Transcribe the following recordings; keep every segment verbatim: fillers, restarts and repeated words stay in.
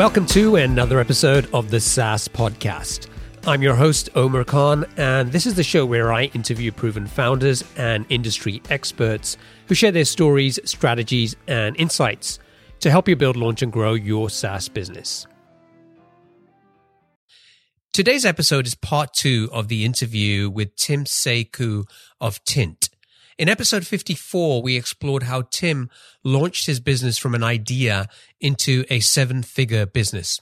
Welcome to another episode of the SaaS Podcast. I'm your host, Omar Khan, and this is the show where I interview proven founders and industry experts who share their stories, strategies, and insights to help you build, launch, and grow your SaaS business. Today's episode is part two of the interview with Tim Sae Koo of Tint. In episode fifty-four, we explored how Tim launched his business from an idea into a seven-figure business.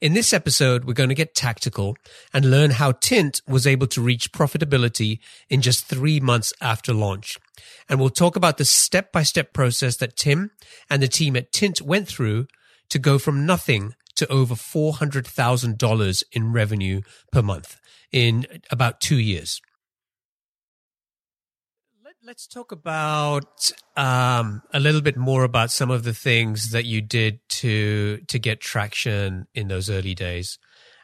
In this episode, we're going to get tactical and learn how Tint was able to reach profitability in just three months after launch. And we'll talk about the step-by-step process that Tim and the team at Tint went through to go from nothing to over four hundred thousand dollars in revenue per month in about two years. Let's talk about um, a little bit more about some of the things that you did to to get traction in those early days.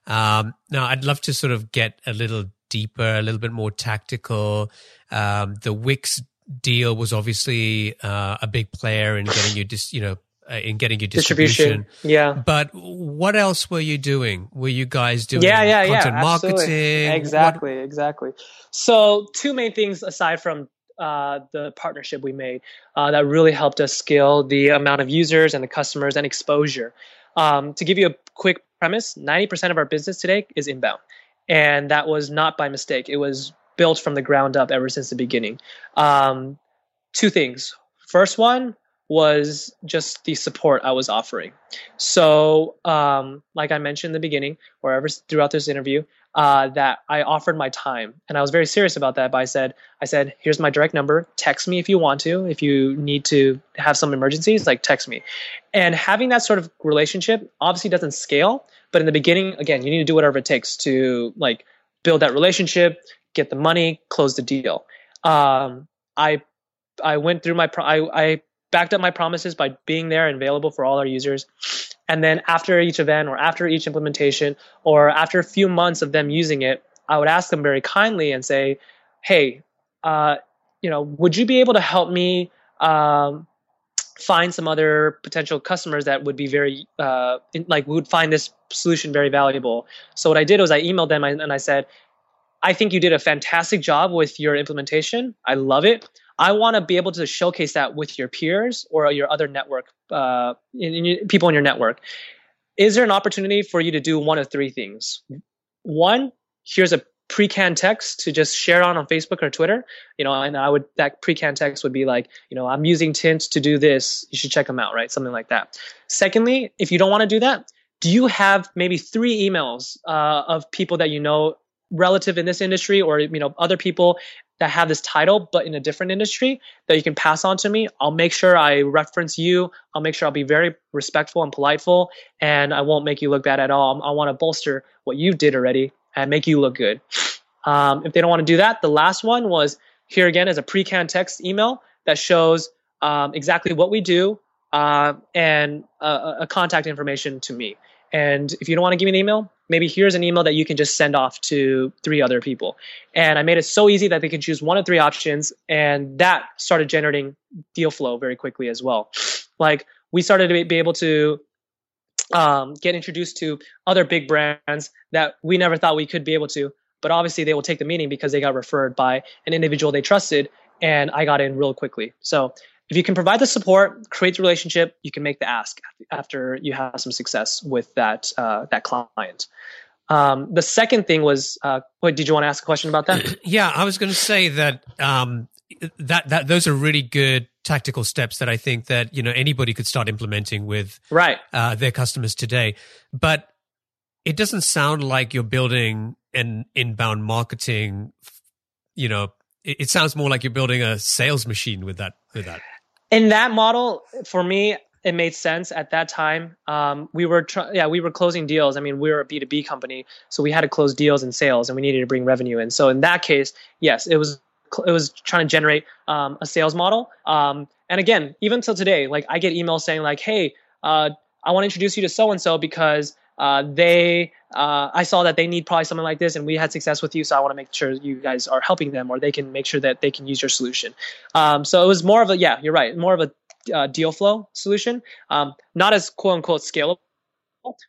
Um, now, I'd love to sort of get a little deeper, a little bit more tactical. Um, the Wix deal was obviously uh, a big player in getting you, dis- you know, uh, in getting your distribution. distribution. Yeah. But what else were you doing? Were you guys doing yeah, yeah, content yeah, marketing? Exactly, what- exactly. So, two main things aside from Uh, the partnership we made uh, that really helped us scale the amount of users and the customers and exposure. Um, to give you a quick premise, ninety percent of our business today is inbound. And that was not by mistake. It was built from the ground up ever since the beginning. Um, two things. First one was just the support I was offering. So um, like I mentioned in the beginning or ever throughout this interview, Uh, that I offered my time, and I was very serious about that. But I said, I said, here's my direct number. Text me if you want to. If you need to have some emergencies, like text me. And having that sort of relationship obviously doesn't scale, but in the beginning, again, you need to do whatever it takes to like build that relationship, get the money, close the deal. Um, I I went through my pro- I I backed up my promises by being there and available for all our users. And then after each event or after each implementation or after a few months of them using it, I would ask them very kindly and say, hey, uh, you know, would you be able to help me um, find some other potential customers that would be very, uh, in, like would find this solution very valuable? So what I did was I emailed them and I said, I think you did a fantastic job with your implementation. I love it. I want to be able to showcase that with your peers or your other network, uh, in, in your, people in your network. Is there an opportunity for you to do one of three things? One, here's a pre-canned text to just share on on Facebook or Twitter. You know, and I would that pre-canned text would be like, you know, I'm using Tint to do this. You should check them out, right? Something like that. Secondly, if you don't want to do that, do you have maybe three emails uh, of people that you know, relative in this industry or, you know, other people that have this title, but in a different industry that you can pass on to me? I'll make sure I reference you. I'll make sure I'll be very respectful and politeful, and I won't make you look bad at all. I want to bolster what you did already and make you look good. Um, if they don't want to do that, the last one was here again as a pre-canned text email that shows um, exactly what we do uh, and uh, a contact information to me. And if you don't want to give me an email, maybe here's an email that you can just send off to three other people. And I made it so easy that they can choose one of three options. And that started generating deal flow very quickly as well. Like we started to be able to um, get introduced to other big brands that we never thought we could be able to. But obviously they will take the meeting because they got referred by an individual they trusted. And I got in real quickly. So if you can provide the support, create the relationship, you can make the ask after you have some success with that uh, that client. Um, the second thing was, uh, what, did you want to ask a question about that? Yeah, I was going to say that um, that that those are really good tactical steps that I think that you know anybody could start implementing with right. uh, their customers today. But it doesn't sound like you're building an inbound marketing. You know, it, it sounds more like you're building a sales machine with that with that. In that model, for me, it made sense at that time. Um, we were, tr- yeah, we were closing deals. I mean, we were a B two B company, so we had to close deals and sales, and we needed to bring revenue in. So in that case, yes, it was, it was trying to generate um, a sales model. Um, and again, even till today, like I get emails saying like, "Hey, uh, I want to introduce you to so and so because uh, they, uh, I saw that they need probably something like this, and we had success with you, so I want to make sure you guys are helping them, or they can make sure that they can use your solution." Um, so it was more of a, yeah, you're right, more of a Uh, deal flow solution, um, not as quote unquote scalable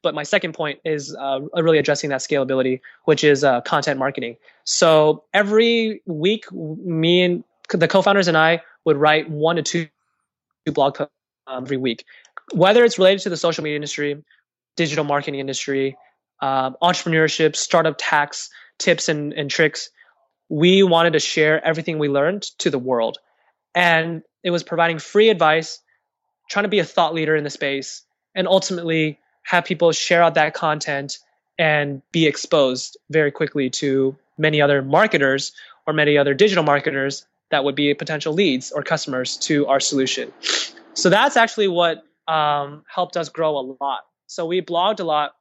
But my second point is uh, really addressing that scalability, which is uh, content marketing. So every week, me and the co-founders and I would write one to two blog posts um, every week, whether it's related to the social media industry, digital marketing industry, uh, entrepreneurship, startup tax, tips and, and tricks. We wanted to share everything we learned to the world. And it was providing free advice, trying to be a thought leader in the space, and ultimately have people share out that content and be exposed very quickly to many other marketers or many other digital marketers that would be potential leads or customers to our solution. So that's actually what um, helped us grow a lot. So we blogged a lot.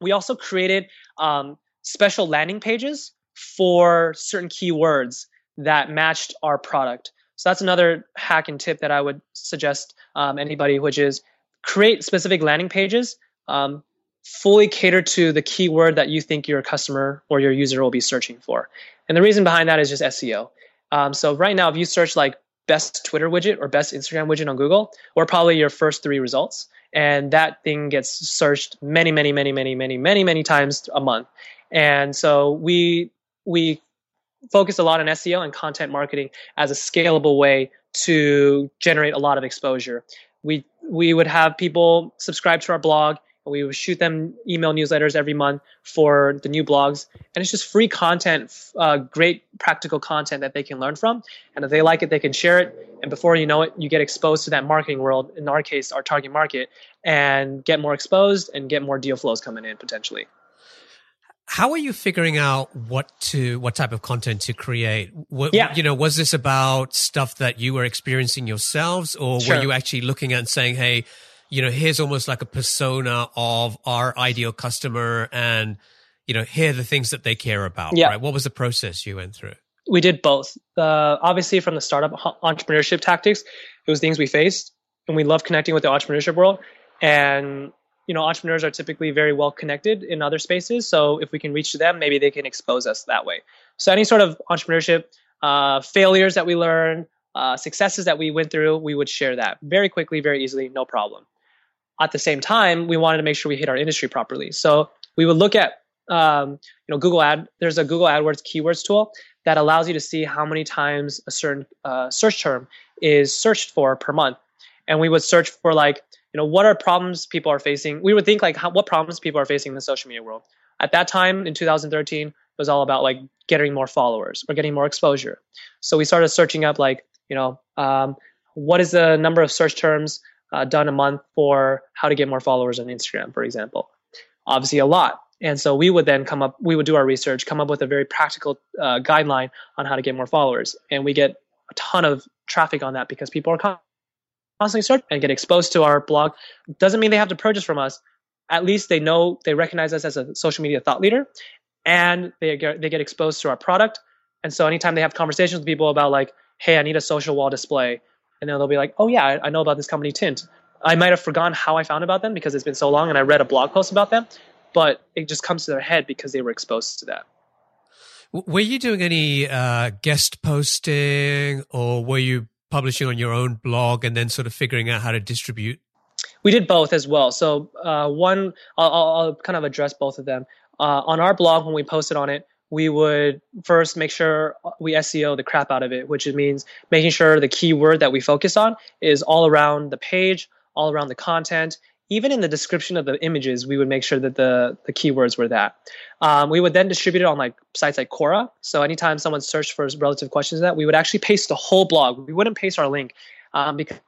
We also created um, special landing pages for certain keywords that matched our product. So that's another hack and tip that I would suggest um, anybody, which is create specific landing pages, um, fully cater to the keyword that you think your customer or your user will be searching for. And the reason behind that is just S E O. Um, so right now, if you search like best Twitter widget or best Instagram widget on Google, we're probably your first three results. And that thing gets searched many, many, many, many, many, many, many times a month. And so we we focused a lot on S E O and content marketing as a scalable way to generate a lot of exposure. We we would have people subscribe to our blog, and we would shoot them email newsletters every month for the new blogs. And it's just free content, uh, great practical content that they can learn from. And if they like it, they can share it. And before you know it, you get exposed to that marketing world, in our case, our target market, and get more exposed and get more deal flows coming in potentially. How are you figuring out what to, what type of content to create? What, yeah. You know, was this about stuff that you were experiencing yourselves, or sure. were you actually looking at and saying, hey, you know, here's almost like a persona of our ideal customer and, you know, here are the things that they care about, yeah. right? What was the process you went through? We did both. Uh, obviously from the startup entrepreneurship tactics, it was things we faced, and we love connecting with the entrepreneurship world. And you know, entrepreneurs are typically very well connected in other spaces. So if we can reach them, maybe they can expose us that way. So any sort of entrepreneurship uh, failures that we learn, uh, successes that we went through, we would share that very quickly, very easily, no problem. At the same time, we wanted to make sure we hit our industry properly. So we would look at, um, you know, Google Ad. There's a Google AdWords keywords tool that allows you to see how many times a certain uh, search term is searched for per month. And we would search for like, you know, what are problems people are facing? We would think like how, what problems people are facing in the social media world. At that time in two thousand thirteen, it was all about like getting more followers or getting more exposure. So we started searching up like, you know, um, what is the number of search terms uh, done a month for how to get more followers on Instagram, for example? Obviously a lot. And so we would then come up, we would do our research, come up with a very practical uh, guideline on how to get more followers. And we get a ton of traffic on that because people are con- constantly search and get exposed to our blog. Doesn't mean they have to purchase from us. At least they know, they recognize us as a social media thought leader, and they get, they get exposed to our product. And so anytime they have conversations with people about like, hey, I need a social wall display. And then they'll be like, oh yeah, I, I know about this company Tint. I might have forgotten how I found about them because it's been so long and I read a blog post about them, but it just comes to their head because they were exposed to that. Were you doing any uh, guest posting, or were you publishing on your own blog and then sort of figuring out how to distribute? We did both as well. So uh, one, I'll, I'll kind of address both of them. Uh, on our blog, when we posted on it, we would first make sure we S E O the crap out of it, which means making sure the keyword that we focus on is all around the page, all around the content. Even in the description of the images, we would make sure that the, the keywords were that. Um, we would then distribute it on like sites like Quora. So anytime someone searched for relative questions to that, we would actually paste the whole blog. We wouldn't paste our link um, because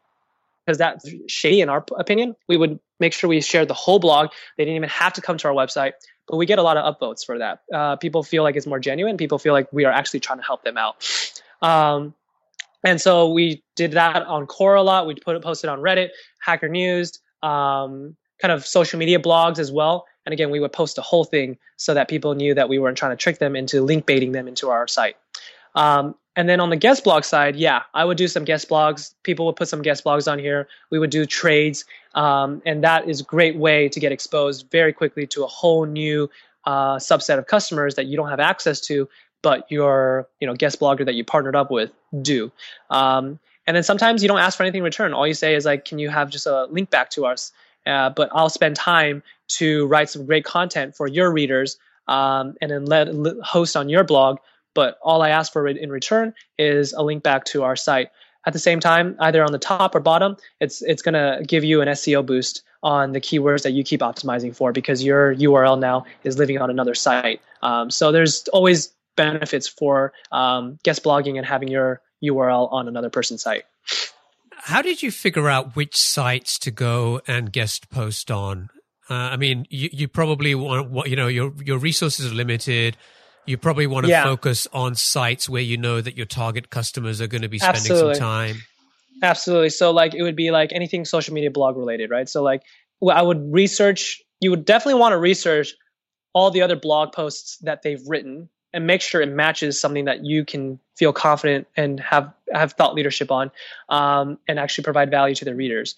that's shady in our opinion. We would make sure we shared the whole blog. They didn't even have to come to our website. But we get a lot of upvotes for that. Uh, people feel like it's more genuine. People feel like we are actually trying to help them out. Um, and so we did that on Quora a lot. We put it posted on Reddit, Hacker News, Um, kind of social media blogs as well. And again, we would post the whole thing so that people knew that we weren't trying to trick them into link baiting them into our site. Um, and then on the guest blog side, yeah, I would do some guest blogs. People would put some guest blogs on here. We would do trades. Um, and that is a great way to get exposed very quickly to a whole new uh, subset of customers that you don't have access to, but your you know guest blogger that you partnered up with do. Um, And then sometimes you don't ask for anything in return. All you say is like, can you have just a link back to us? uh, but I'll spend time to write some great content for your readers um, and then let host on your blog. But all I ask for in return is a link back to our site. At the same time, either on the top or bottom, it's it's going to give you an S E O boost on the keywords that you keep optimizing for, because your U R L now is living on another site. Um, so there's always benefits for um, guest blogging and having your U R L on another person's site. How did you figure out which sites to go and guest post on? Uh, I mean, you, you probably want, what you know, your your resources are limited. You probably want to yeah. focus on sites where you know that your target customers are going to be spending Absolutely. some time. Absolutely. So like it would be like anything social media blog related, right? So like I would research, you would definitely want to research all the other blog posts that they've written and make sure it matches something that you can feel confident and have, have thought leadership on um, and actually provide value to their readers.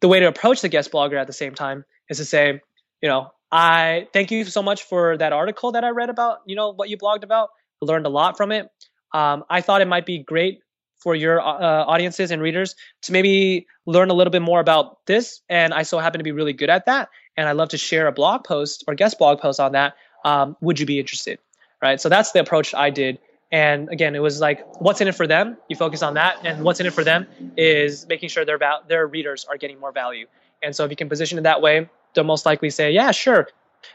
The way to approach the guest blogger at the same time is to say, you know, I thank you so much for that article that I read about, you know, what you blogged about. I learned a lot from it. Um, I thought it might be great for your uh, audiences and readers to maybe learn a little bit more about this. And I so happen to be really good at that. And I love to share a blog post or guest blog post on that. Um, would you be interested? Right. So that's the approach I did. And again, it was like, what's in it for them? You focus on that. And what's in it for them is making sure their val- their readers are getting more value. And so if you can position it that way, they'll most likely say, yeah, sure.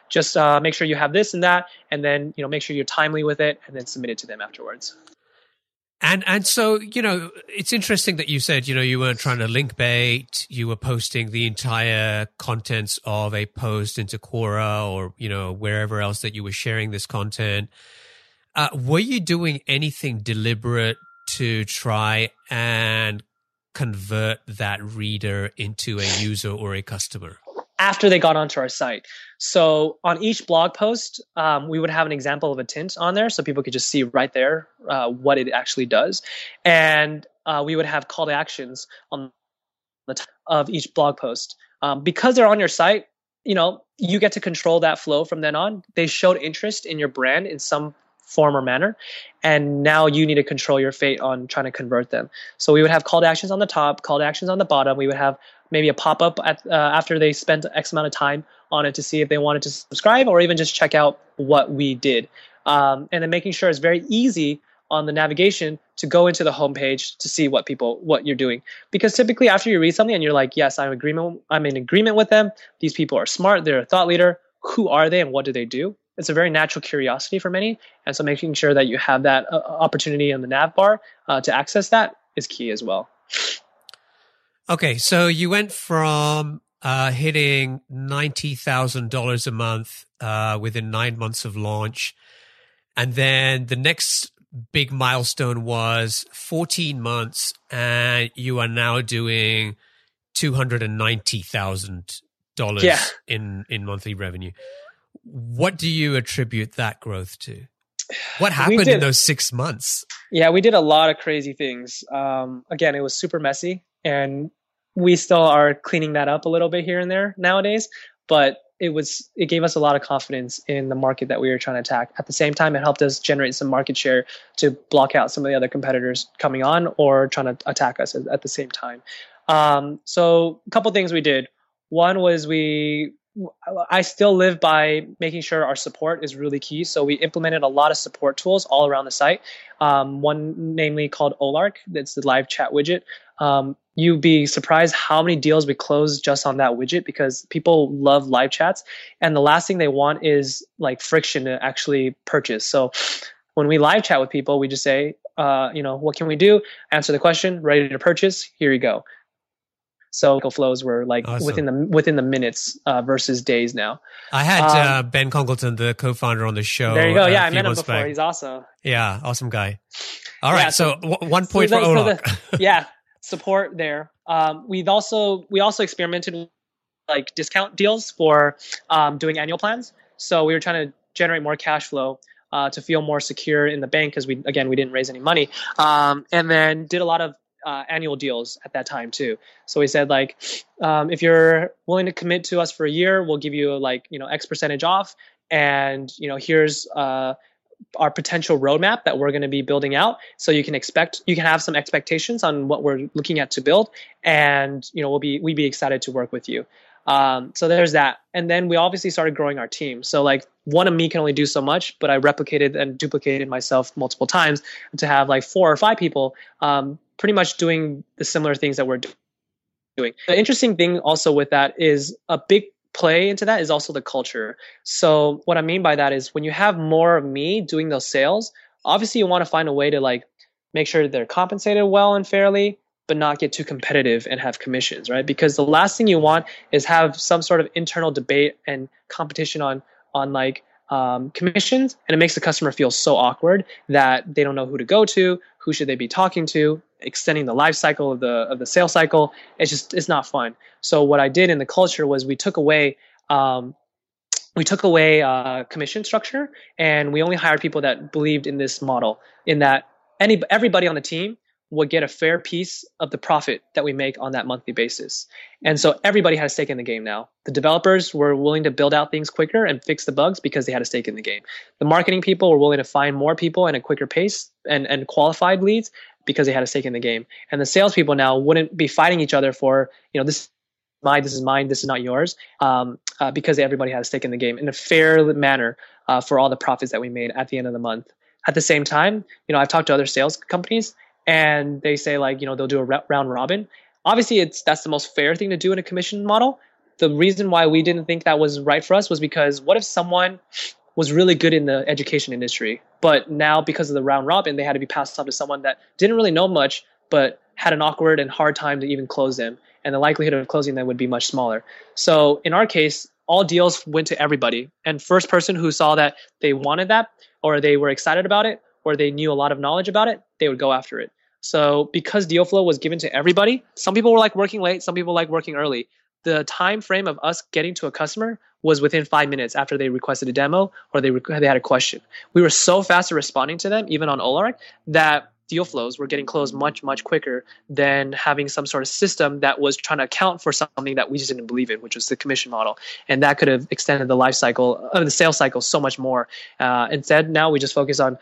Just uh, make sure you have this and that, and then, you know, make sure you're timely with it and then submit it to them afterwards. And and so, you know, it's interesting that you said, you know, you weren't trying to link bait. You were posting the entire contents of a post into Quora or, you know, wherever else that you were sharing this content. Uh, were you doing anything deliberate to try and convert that reader into a user or a customer after they got onto our site? So on each blog post, um, we would have an example of a tint on there so people could just see right there uh, what it actually does. And uh, we would have call to actions on the top of each blog post. Um, because they're on your site, you know, you get to control that flow from then on. They showed interest in your brand in some form or manner, and now you need to control your fate on trying to convert them. So we would have call to actions on the top, call to actions on the bottom. We would have maybe a pop-up at, uh, after they spent X amount of time on it to see if they wanted to subscribe or even just check out what we did. Um, and then making sure it's very easy on the navigation to go into the homepage to see what people, what you're doing. Because typically after you read something and you're like, yes, I'm agreement, I'm in agreement with them. These people are smart. They're a thought leader. Who are they and what do they do? It's a very natural curiosity for many. And so making sure that you have that uh, opportunity in the nav bar uh, to access that is key as well. Okay, so you went from uh, hitting ninety thousand dollars a month uh, within nine months of launch. And then the next big milestone was fourteen months, and you are now doing two hundred ninety thousand dollars yeah. in, in monthly revenue. What do you attribute that growth to? What happened did, in those six months? Yeah, we did a lot of crazy things. Um, again, it was super messy, and we still are cleaning that up a little bit here and there nowadays, but it was it gave us a lot of confidence in the market that we were trying to attack. At the same time, it helped us generate some market share to block out some of the other competitors coming on or trying to attack us at the same time. Um, so a couple things we did. One was we I still live by making sure our support is really key. So we implemented a lot of support tools all around the site. Um, one namely called Olark. That's the live chat widget. Um, you'd be surprised how many deals we closed just on that widget because people love live chats. And the last thing they want is like friction to actually purchase. So when we live chat with people, we just say, uh, you know, what can we do? Answer the question, ready to purchase. Here you go. So flows were like awesome. within the within the minutes uh, versus days now. I had um, uh, Ben Congleton, the co-founder, on the show. There you go. Yeah, I met him before. Back. He's awesome. Yeah, awesome guy. All right, yeah, so, so w- one point so for Olark. So yeah, support there. Um, we've also we also experimented with, like discount deals for um, doing annual plans. So we were trying to generate more cash flow uh, to feel more secure in the bank because we again we didn't raise any money, um, and then did a lot of Uh, annual deals at that time too. So we said like, um, if you're willing to commit to us for a year, we'll give you like, you know, X percentage off. And, you know, here's uh, our potential roadmap that we're going to be building out. So you can expect, you can have some expectations on what we're looking at to build. And, you know, we'll be, we'd be excited to work with you. Um, so there's that. And then we obviously started growing our team. So like one of me can only do so much, but I replicated and duplicated myself multiple times to have like four or five people um, pretty much doing the similar things that we're do- doing. The interesting thing also with that is a big play into that is also the culture. So what I mean by that is when you have more of me doing those sales, obviously you want to find a way to like make sure they're compensated well and fairly, but not get too competitive and have commissions, right? Because the last thing you want is have some sort of internal debate and competition on on like um, commissions, and it makes the customer feel so awkward that they don't know who to go to, who should they be talking to, extending the life cycle of the of the sales cycle. It's just it's not fun. So what I did in the culture was we took away um, we took away uh, commission structure, and we only hired people that believed in this model, in that any everybody on the team would get a fair piece of the profit that we make on that monthly basis. And so everybody had a stake in the game now. The developers were willing to build out things quicker and fix the bugs because they had a stake in the game. The marketing people were willing to find more people at a quicker pace and, and qualified leads because they had a stake in the game. And the salespeople now wouldn't be fighting each other for, you know, this is mine, this is mine, this is not yours, um, uh, because everybody had a stake in the game in a fair manner uh, for all the profits that we made at the end of the month. At the same time, you know, I've talked to other sales companies, and they say like, you know, they'll do a round robin. Obviously, it's that's the most fair thing to do in a commission model. The reason why we didn't think that was right for us was because what if someone was really good in the education industry, but now because of the round robin, they had to be passed off to someone that didn't really know much, but had an awkward and hard time to even close them. And the likelihood of closing them would be much smaller. So in our case, all deals went to everybody. And first person who saw that they wanted that, or they were excited about it, or they knew a lot of knowledge about it, they would go after it. So because deal flow was given to everybody, some people were like working late, some people like working early. The time frame of us getting to a customer was within five minutes after they requested a demo or they rec- they had a question. We were so fast at responding to them, even on Olark, that deal flows were getting closed much, much quicker than having some sort of system that was trying to account for something that we just didn't believe in, which was the commission model. And that could have extended the life cycle of the sales cycle so much more. Uh, instead, now we just focus on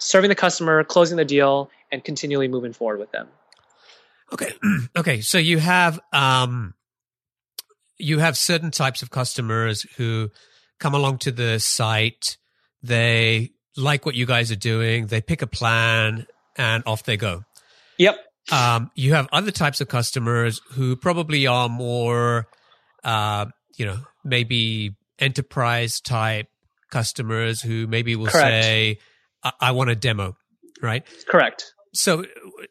serving the customer, closing the deal, and continually moving forward with them. Okay. Okay. So you have, um, you have certain types of customers who come along to the site. They like what you guys are doing. They pick a plan and off they go. Yep. Um, you have other types of customers who probably are more, uh, you know, maybe enterprise type customers who maybe will Correct. say, I-, I want a demo, right? Correct. So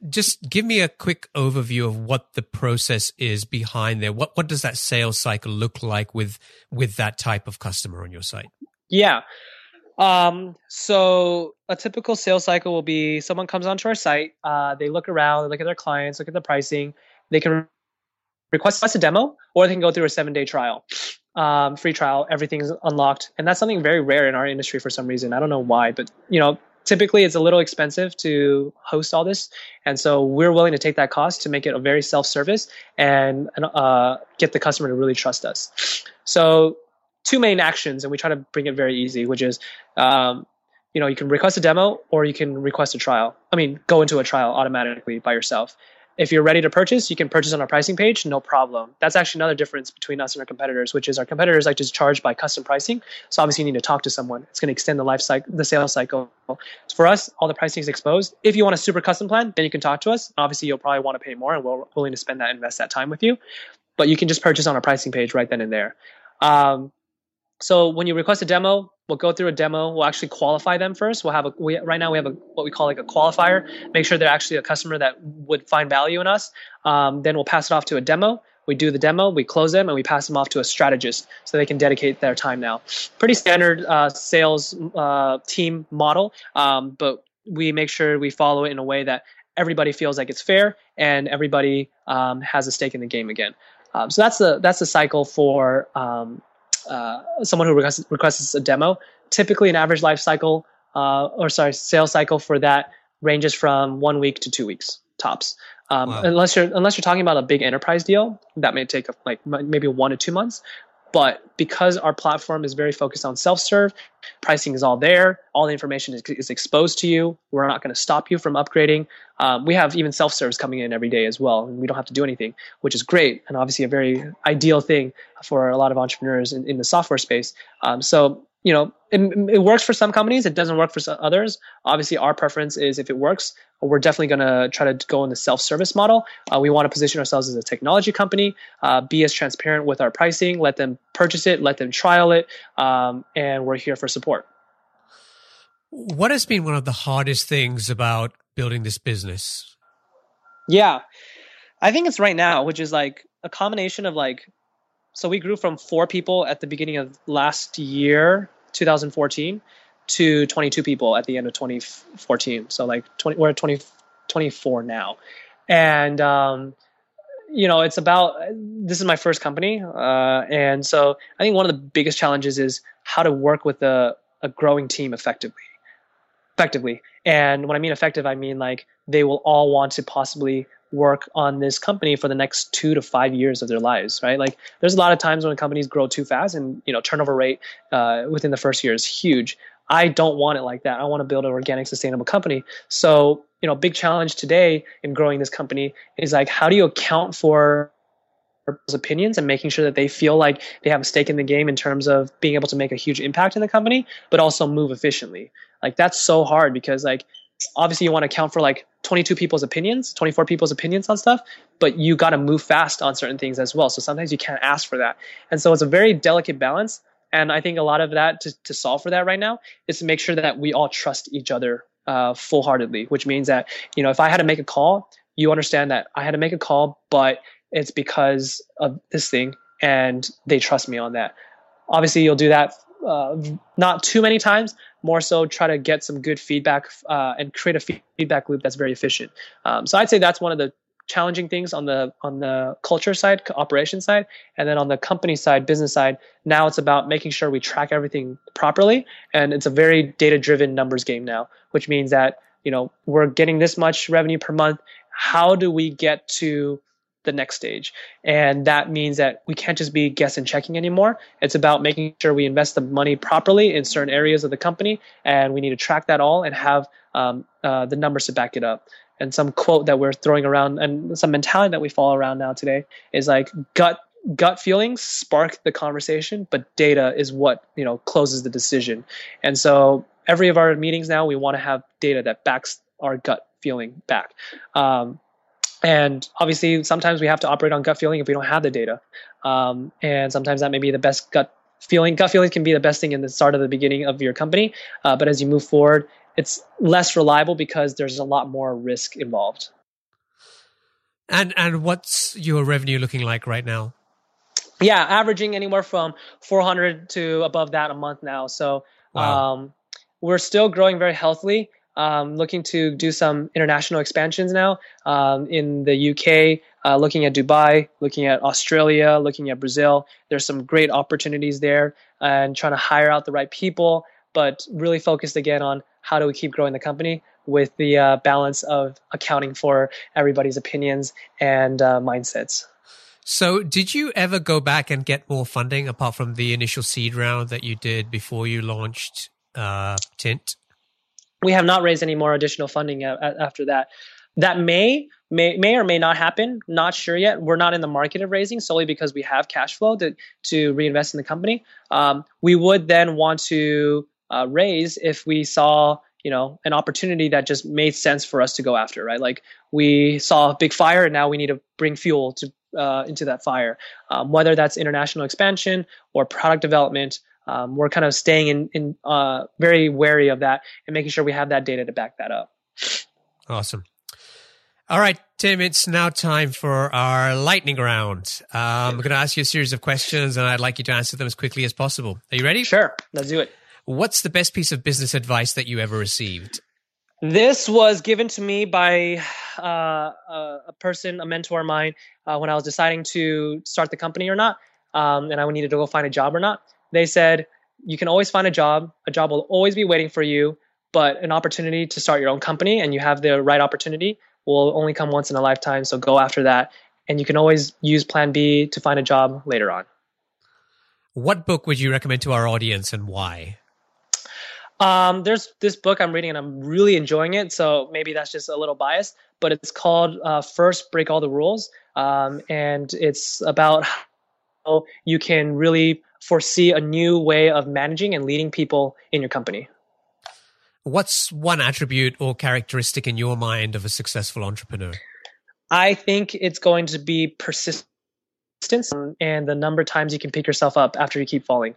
just give me a quick overview of what the process is behind there. What what does that sales cycle look like with with that type of customer on your site? Yeah. Um, so a typical sales cycle will be someone comes onto our site, uh, they look around, they look at their clients, look at the pricing, they can request us a demo, or they can go through a seven-day trial. Um, free trial, everything's unlocked. And that's something very rare in our industry for some reason. I don't know why, but you know, typically, it's a little expensive to host all this, and so we're willing to take that cost to make it a very self-service and uh, get the customer to really trust us. So two main actions, and we try to bring it very easy, which is, um, you know, you can request a demo or you can request a trial. I mean, go into a trial automatically by yourself. If you're ready to purchase, you can purchase on our pricing page, no problem. That's actually another difference between us and our competitors, which is our competitors like to charge by custom pricing. So obviously you need to talk to someone. It's going to extend the life cycle, the sales cycle. For us, all the pricing is exposed. If you want a super custom plan, then you can talk to us. Obviously you'll probably want to pay more, and we're willing to spend that, invest that time with you. But you can just purchase on our pricing page right then and there. Um, so when you request a demo, we'll go through a demo. We'll actually qualify them first. We'll have a we, right now we have a what we call like a qualifier. Make sure they're actually a customer that would find value in us. Um, then we'll pass it off to a demo. We do the demo, we close them, and we pass them off to a strategist so they can dedicate their time now. Pretty standard uh, sales uh, team model, um, but we make sure we follow it in a way that everybody feels like it's fair and everybody um, has a stake in the game again. Um, so that's the that's the cycle for. Um, Uh, someone who requests, requests a demo. Typically an average life cycle uh, or sorry, sales cycle for that ranges from one week to two weeks tops. Um, wow. Unless you're, unless you're talking about a big enterprise deal, that may take like maybe one to two months. But because our platform is very focused on self-serve, pricing is all there. All the information is, is exposed to you. We're not going to stop you from upgrading. Um, we have even self-serves coming in every day as well. And we don't have to do anything, which is great. And obviously a very ideal thing for a lot of entrepreneurs in, in the software space. Um, so, you know, it, it works for some companies. It doesn't work for others. Obviously, our preference is if it works, we're definitely going to try to go in the self-service model. Uh, we want to position ourselves as a technology company, uh, be as transparent with our pricing, let them purchase it, let them trial it, um, and we're here for support. What has been one of the hardest things about building this business? Yeah, I think it's right now, which is like a combination of like, so we grew from four people at the beginning of last year, two thousand fourteen, to twenty-two people at the end of twenty fourteen. So like twenty, we're at twenty, twenty-four now. And, um, you know, it's about, this is my first company. Uh, and so I think one of the biggest challenges is how to work with a, a growing team effectively, effectively. And when I mean effective, I mean like they will all want to possibly work on this company for the next two to five years of their lives, right? Like there's a lot of times when companies grow too fast and, you know, turnover rate uh, within the first year is huge. I don't want it like that. I want to build an organic, sustainable company. So, you know, big challenge today in growing this company is like, how do you account for people's opinions and making sure that they feel like they have a stake in the game in terms of being able to make a huge impact in the company, but also move efficiently? Like that's so hard because like, obviously you want to account for like twenty-two people's opinions, twenty-four people's opinions on stuff, but you got to move fast on certain things as well. So sometimes you can't ask for that. And so it's a very delicate balance. And I think a lot of that to, to solve for that right now is to make sure that we all trust each other uh, full-heartedly, which means that, you know, if I had to make a call, you understand that I had to make a call, but it's because of this thing and they trust me on that. Obviously, you'll do that uh, not too many times, more so try to get some good feedback uh, and create a feedback loop that's very efficient. Um, so I'd say that's one of the challenging things on the on the culture side, operation side, and then on the company side, business side. Now it's about making sure we track everything properly, and it's a very data-driven numbers game now, which means that, you know, we're getting this much revenue per month. How do we get to the next stage? And that means that we can't just be guessing and checking anymore. It's about making sure we invest the money properly in certain areas of the company, and we need to track that all and have um, uh, the numbers to back it up. And some quote that we're throwing around and some mentality that we follow around now today is like gut gut feelings spark the conversation, but data is what, you know, closes the decision. And so every of our meetings now, we want to have data that backs our gut feeling back. Um, and obviously sometimes we have to operate on gut feeling if we don't have the data. Um, and sometimes that may be the best gut feeling. Gut feelings can be the best thing in the start of the beginning of your company. Uh, but as you move forward, it's less reliable because there's a lot more risk involved. And and what's your revenue looking like right now? Yeah, averaging anywhere from four hundred to above that a month now. So wow. um, we're still growing very healthily. Um, looking to do some international expansions now um, in the U K, uh, looking at Dubai, looking at Australia, looking at Brazil. There's some great opportunities there, and trying to hire out the right people, but really focused again on how do we keep growing the company with the uh, balance of accounting for everybody's opinions and uh, mindsets. So did you ever go back and get more funding apart from the initial seed round that you did before you launched uh, Tint? We have not raised any more additional funding a- a- after that. That may, may may or may not happen. Not sure yet. We're not in the market of raising solely because we have cash flow to, to reinvest in the company. Um, we would then want to Uh, raise if we saw, you know, an opportunity that just made sense for us to go after, right? Like we saw a big fire and now we need to bring fuel to uh, into that fire. Um, whether that's international expansion or product development, um, we're kind of staying in, in uh, very wary of that and making sure we have that data to back that up. Awesome. All right, Tim, it's now time for our lightning round. Um, I'm going to ask you a series of questions and I'd like you to answer them as quickly as possible. Are you ready? Sure, let's do it. What's the best piece of business advice that you ever received? This was given to me by uh, a person, a mentor of mine, uh, when I was deciding to start the company or not, um, and I needed to go find a job or not. They said, you can always find a job. A job will always be waiting for you, but an opportunity to start your own company and you have the right opportunity will only come once in a lifetime, so go after that. And you can always use plan B to find a job later on. what book would you recommend to our audience and why? Um, there's this book I'm reading and I'm really enjoying it. So maybe that's just a little biased, but it's called uh, First Break All the Rules. Um, and it's about how you can really foresee a new way of managing and leading people in your company. What's one attribute or characteristic in your mind of a successful entrepreneur? I think it's going to be persistence and the number of times you can pick yourself up after you keep falling.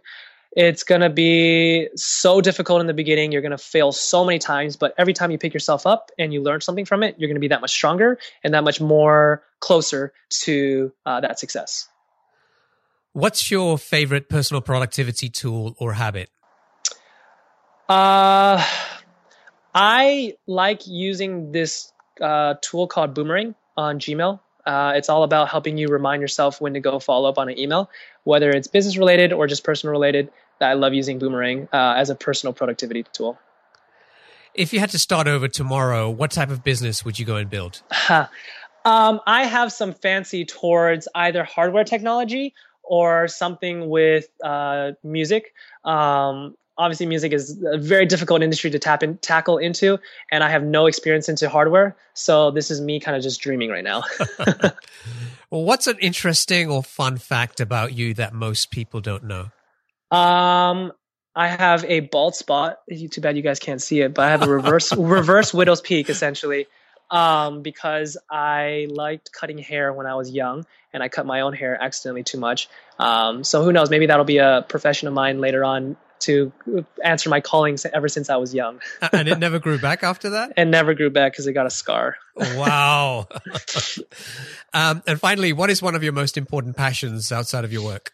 It's going to be so difficult in the beginning. You're going to fail so many times, but every time you pick yourself up and you learn something from it, you're going to be that much stronger and that much more closer to uh, that success. What's your favorite personal productivity tool or habit? Uh, I like using this uh, tool called Boomerang on Gmail. Uh, it's all about helping you remind yourself when to go follow up on an email, whether it's business related or just personal related. I love using Boomerang uh, as a personal productivity tool. If you had to start over tomorrow, what type of business would you go and build? um, I have some fancy towards either hardware technology or something with uh, music. Um, obviously, music is a very difficult industry to tap in, tackle into, and I have no experience into hardware. So this is me kind of just dreaming right now. Well, what's an interesting or fun fact about you that most people don't know? Um, I have a bald spot. Too bad you guys can't see it, but I have a reverse reverse widow's peak, essentially, um, because I liked cutting hair when I was young, and I cut my own hair accidentally too much. Um, so who knows? Maybe that'll be a profession of mine later on to answer my callings ever since I was young. And it never grew back after that? It never grew back because it got a scar. Wow. um, and finally, what is one of your most important passions outside of your work?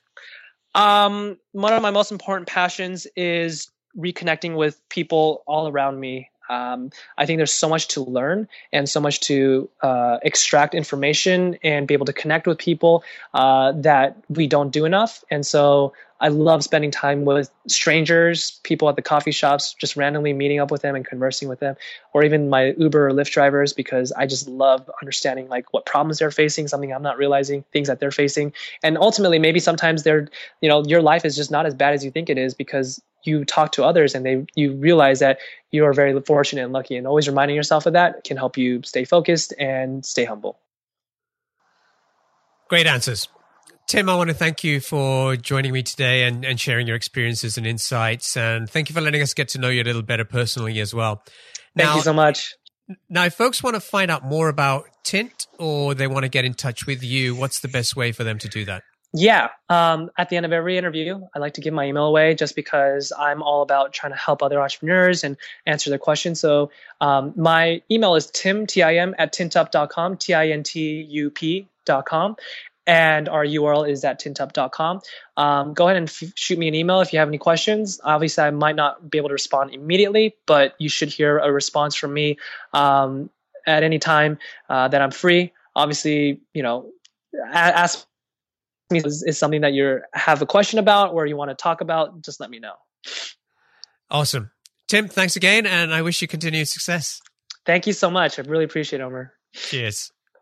Um, one of my most important passions is reconnecting with people all around me. Um, I think there's so much to learn and so much to uh, extract information and be able to connect with people uh, that we don't do enough. And so I love spending time with strangers, people at the coffee shops, just randomly meeting up with them and conversing with them, or even my Uber or Lyft drivers, because I just love understanding like what problems they're facing, something I'm not realizing, things that they're facing. And ultimately, maybe sometimes they're, you know, your life is just not as bad as you think it is because you talk to others and they you realize that you are very fortunate and lucky, and always reminding yourself of that can help you stay focused and stay humble. Great answers. Tim, I want to thank you for joining me today and, and sharing your experiences and insights. And thank you for letting us get to know you a little better personally as well. Now, thank you so much. Now, if folks want to find out more about Tint or they want to get in touch with you, what's the best way for them to do that? Yeah. Um, at the end of every interview, I like to give my email away just because I'm all about trying to help other entrepreneurs and answer their questions. So um, my email is tim, T I M, at tintup dot com, T I N T U P dot com. And our U R L is at tintup dot com. Um, go ahead and f- shoot me an email if you have any questions. Obviously, I might not be able to respond immediately, but you should hear a response from me um, at any time uh, that I'm free. Obviously, you know, ask me if it's something that you have a question about or you want to talk about. Just let me know. Awesome. Tim, thanks again, and I wish you continued success. Thank you so much. I really appreciate it, Omar. Cheers.